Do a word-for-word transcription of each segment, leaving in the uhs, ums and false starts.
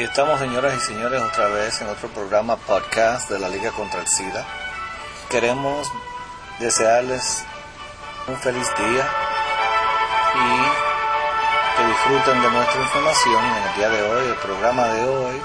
Y estamos, señoras y señores, otra vez en otro programa podcast de la Liga contra el SIDA. Queremos desearles un feliz día y que disfruten de nuestra información. En el día de hoy, el programa de hoy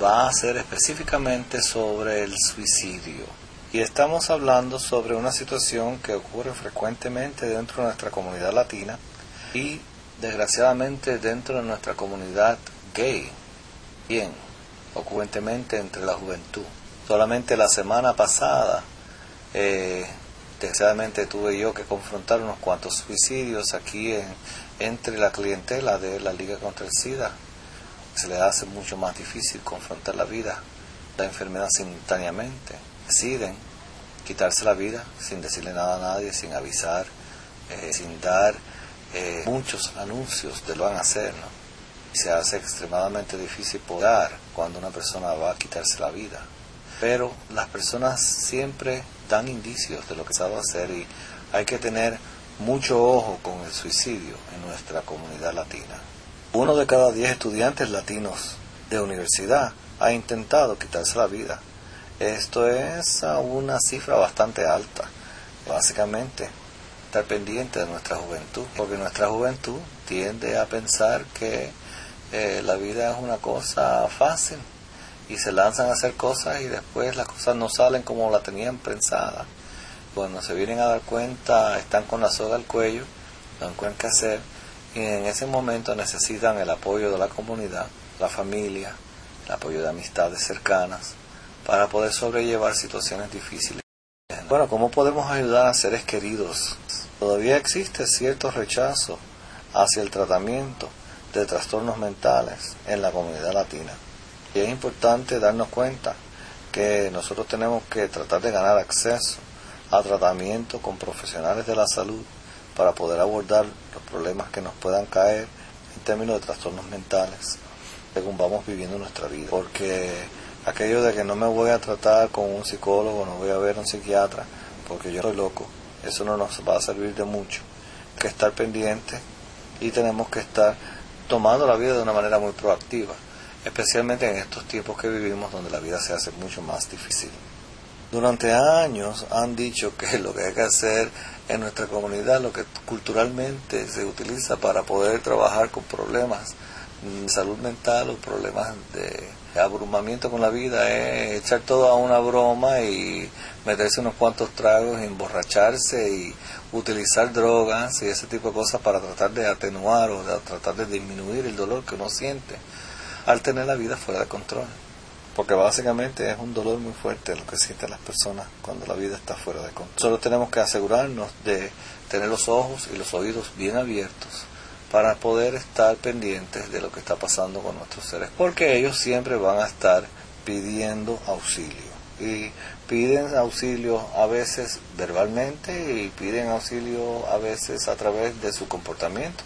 va a ser específicamente sobre el suicidio. Y estamos hablando sobre una situación que ocurre frecuentemente dentro de nuestra comunidad latina y, desgraciadamente, dentro de nuestra comunidad gay. Bien, ocurrentemente entre la juventud. Solamente la semana pasada, eh, desgraciadamente tuve yo que confrontar unos cuantos suicidios aquí en, entre la clientela de la Liga contra el SIDA. Se le hace mucho más difícil confrontar la vida, la enfermedad simultáneamente. Deciden quitarse la vida sin decirle nada a nadie, sin avisar, eh, sin dar eh, muchos anuncios de lo van a hacer, ¿no? Se hace extremadamente difícil poder cuando una persona va a quitarse la vida. Pero las personas siempre dan indicios de lo que se va a hacer y hay que tener mucho ojo con el suicidio en nuestra comunidad latina. Uno de cada diez estudiantes latinos de universidad ha intentado quitarse la vida. Esto es una cifra bastante alta. Básicamente, estar pendiente de nuestra juventud, porque nuestra juventud tiende a pensar que Eh, la vida es una cosa fácil y se lanzan a hacer cosas y después las cosas no salen como la tenían pensada. Cuando se vienen a dar cuenta, están con la soga al cuello, no encuentran qué hacer y en ese momento necesitan el apoyo de la comunidad, la familia, el apoyo de amistades cercanas para poder sobrellevar situaciones difíciles. Bueno, ¿cómo podemos ayudar a seres queridos? Todavía existe cierto rechazo hacia el tratamiento de trastornos mentales en la comunidad latina. Y es importante darnos cuenta que nosotros tenemos que tratar de ganar acceso a tratamiento con profesionales de la salud para poder abordar los problemas que nos puedan caer en términos de trastornos mentales según vamos viviendo nuestra vida. Porque aquello de que no me voy a tratar con un psicólogo, no voy a ver a un psiquiatra porque yo soy loco, eso no nos va a servir de mucho. Hay que estar pendientes y tenemos que estar tomando la vida de una manera muy proactiva, especialmente en estos tiempos que vivimos donde la vida se hace mucho más difícil. Durante años han dicho que lo que hay que hacer en nuestra comunidad, lo que culturalmente se utiliza para poder trabajar con problemas de salud mental o problemas de abrumamiento con la vida, es echar todo a una broma y meterse unos cuantos tragos, emborracharse y utilizar drogas y ese tipo de cosas para tratar de atenuar o de tratar de disminuir el dolor que uno siente al tener la vida fuera de control, porque básicamente es un dolor muy fuerte lo que sienten las personas cuando la vida está fuera de control. Solo tenemos que asegurarnos de tener los ojos y los oídos bien abiertos para poder estar pendientes de lo que está pasando con nuestros seres, porque ellos siempre van a estar pidiendo auxilio y piden auxilio a veces verbalmente y piden auxilio a veces a través de su comportamiento,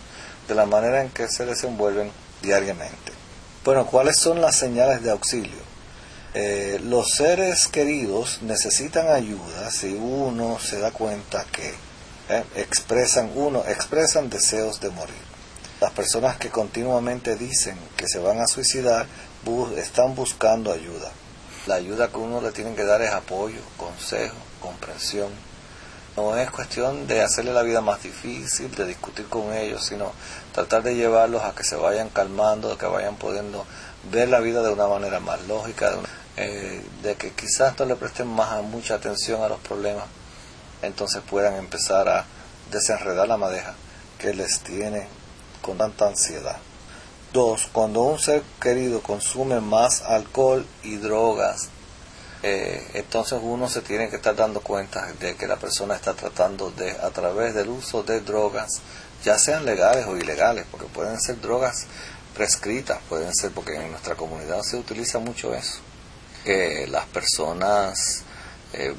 de la manera en que se desenvuelven diariamente. Bueno, ¿cuáles son las señales de auxilio? Eh, los seres queridos necesitan ayuda si uno se da cuenta que eh, expresan uno expresan deseos de morir. Las personas que continuamente dicen que se van a suicidar bu- están buscando ayuda. La ayuda que uno le tiene que dar es apoyo, consejo, comprensión. No es cuestión de hacerle la vida más difícil, de discutir con ellos, sino tratar de llevarlos a que se vayan calmando, de que vayan pudiendo ver la vida de una manera más lógica, de, una, eh, de que quizás no le presten más mucha atención a los problemas. Entonces puedan empezar a desenredar la madeja que les tiene con tanta ansiedad. Dos, cuando un ser querido consume más alcohol y drogas, eh, entonces uno se tiene que estar dando cuenta de que la persona está tratando de, a través del uso de drogas, ya sean legales o ilegales, porque pueden ser drogas prescritas, pueden ser, porque en nuestra comunidad se utiliza mucho eso, que las personas eh,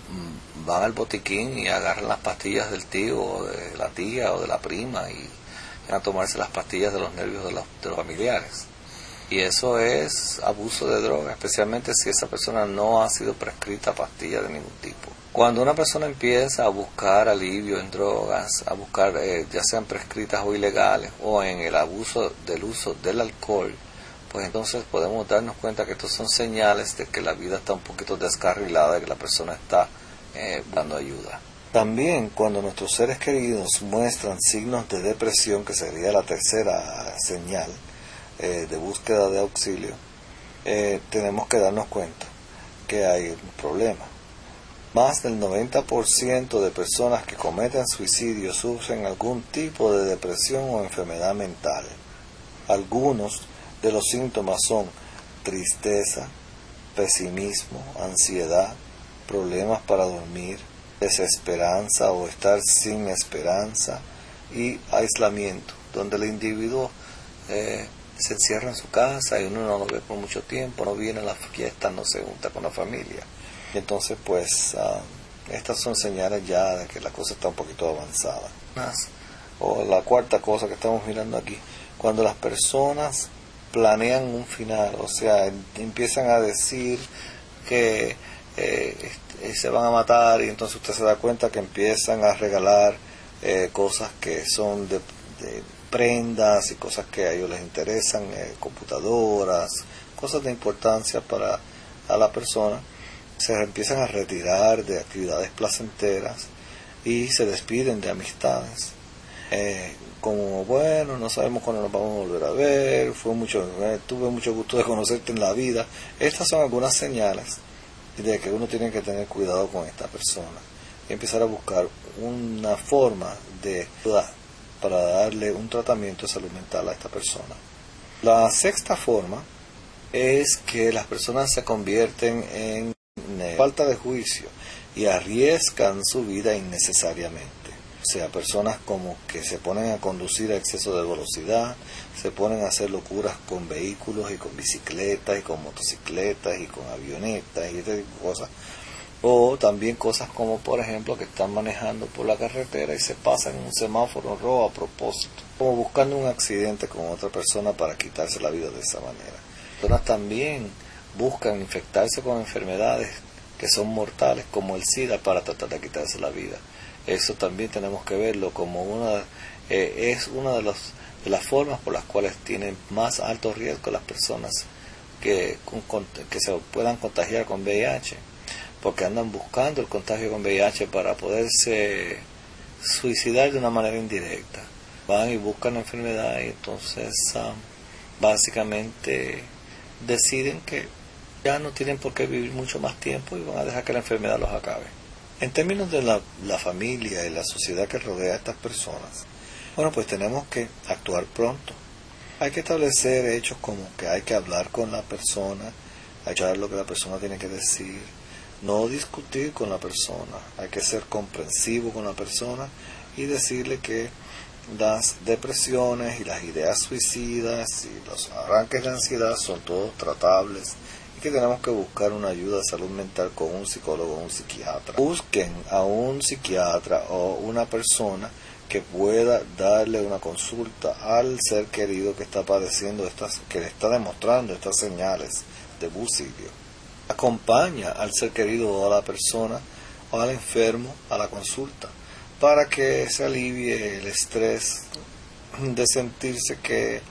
van al botiquín y agarran las pastillas del tío o de la tía o de la prima y a tomarse las pastillas de los nervios de los, de los familiares, y eso es abuso de droga, especialmente si esa persona no ha sido prescrita pastilla de ningún tipo. Cuando una persona empieza a buscar alivio en drogas, a buscar eh, ya sean prescritas o ilegales, o en el abuso del uso del alcohol, pues entonces podemos darnos cuenta que estos son señales de que la vida está un poquito descarrilada, de que la persona está eh, buscando ayuda. También cuando nuestros seres queridos muestran signos de depresión, que sería la tercera señal eh, de búsqueda de auxilio, eh, tenemos que darnos cuenta que hay un problema. Más del noventa por ciento de personas que cometen suicidio sufren algún tipo de depresión o enfermedad mental. Algunos de los síntomas son tristeza, pesimismo, ansiedad, problemas para dormir, desesperanza o estar sin esperanza y aislamiento, donde el individuo eh, se encierra en su casa y uno no lo ve por mucho tiempo, no viene a las fiestas, no se junta con la familia. Entonces pues uh, estas son señales ya de que la cosa está un poquito avanzada. O la cuarta cosa que estamos mirando aquí, cuando las personas planean un final, o sea, empiezan a decir que eh, se van a matar, y entonces usted se da cuenta que empiezan a regalar eh, cosas que son de, de prendas y cosas que a ellos les interesan, eh, computadoras, cosas de importancia para a la persona. Se empiezan a retirar de actividades placenteras y se despiden de amistades. Eh, como, bueno, no sabemos cuándo nos vamos a volver a ver, fue mucho, eh, tuve mucho gusto de conocerte en la vida. Estas son algunas señales de que uno tiene que tener cuidado con esta persona y empezar a buscar una forma de ayudar para darle un tratamiento de salud mental a esta persona. La sexta forma es que las personas se convierten en falta de juicio y arriesgan su vida innecesariamente. O sea, personas como que se ponen a conducir a exceso de velocidad, se ponen a hacer locuras con vehículos y con bicicletas y con motocicletas y con avionetas y este tipo de cosas. O también cosas como, por ejemplo, que están manejando por la carretera y se pasan en un semáforo rojo a propósito, como buscando un accidente con otra persona para quitarse la vida de esa manera. Personas también buscan infectarse con enfermedades que son mortales, como el SIDA, para tratar de quitarse la vida. Eso también tenemos que verlo como una eh, es una de, los, de las formas por las cuales tienen más alto riesgo las personas que, con, con, que se puedan contagiar con V I H, porque andan buscando el contagio con V I H para poderse suicidar de una manera indirecta. Van y buscan la enfermedad y entonces ah, básicamente deciden que ya no tienen por qué vivir mucho más tiempo y van a dejar que la enfermedad los acabe. En términos de la, la familia y la sociedad que rodea a estas personas, bueno, pues tenemos que actuar pronto. Hay que establecer hechos como que hay que hablar con la persona, escuchar lo que la persona tiene que decir, no discutir con la persona. Hay que ser comprensivo con la persona y decirle que las depresiones y las ideas suicidas y los arranques de ansiedad son todos tratables y que tenemos que buscar una ayuda de salud mental con un psicólogo o un psiquiatra. Busquen a un psiquiatra o una persona que pueda darle una consulta al ser querido que está padeciendo estas, que le está demostrando estas señales de buicidio. Acompaña al ser querido o a la persona o al enfermo a la consulta, para que se alivie el estrés de sentirse que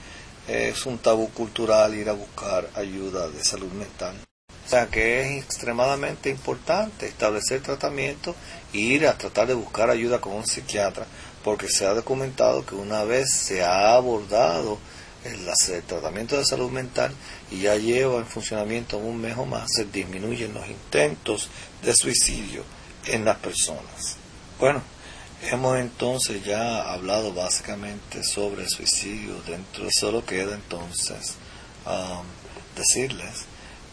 es un tabú cultural ir a buscar ayuda de salud mental. O sea que es extremadamente importante establecer tratamiento e ir a tratar de buscar ayuda con un psiquiatra, porque se ha documentado que una vez se ha abordado el, el tratamiento de salud mental y ya lleva en funcionamiento un mes o más, se disminuyen los intentos de suicidio en las personas. Bueno, hemos entonces ya hablado básicamente sobre el suicidio. Dentro solo queda entonces um, decirles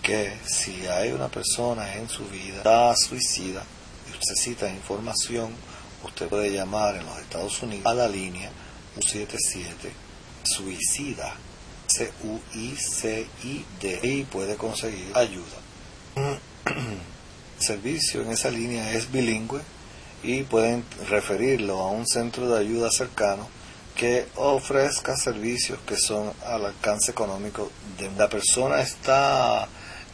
que si hay una persona en su vida está suicida y usted necesita información, usted puede llamar en los Estados Unidos a la línea uno siete siete suicida, C U I C I D, y puede conseguir ayuda. El servicio en esa línea es bilingüe y pueden referirlo a un centro de ayuda cercano que ofrezca servicios que son al alcance económico de la persona. Está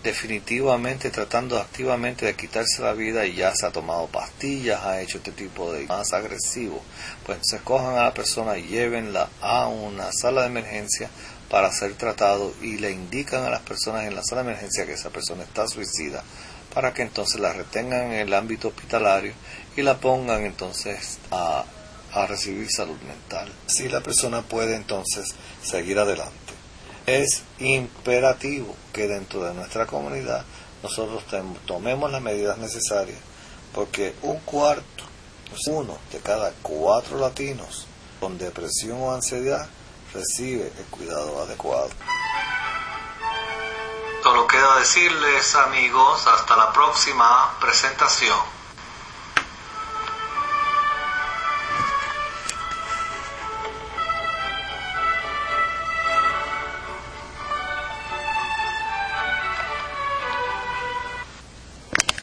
definitivamente tratando activamente de quitarse la vida y ya se ha tomado pastillas, ha hecho este tipo de más agresivo, pues se cojan a la persona y llévenla a una sala de emergencia para ser tratado y le indican a las personas en la sala de emergencia que esa persona está suicida, para que entonces la retengan en el ámbito hospitalario y la pongan entonces a, a recibir salud mental. Si la persona puede entonces seguir adelante. Es imperativo que dentro de nuestra comunidad nosotros tomemos las medidas necesarias, porque un cuarto, uno de cada cuatro latinos con depresión o ansiedad recibe el cuidado adecuado. Solo queda decirles, amigos, hasta la próxima presentación.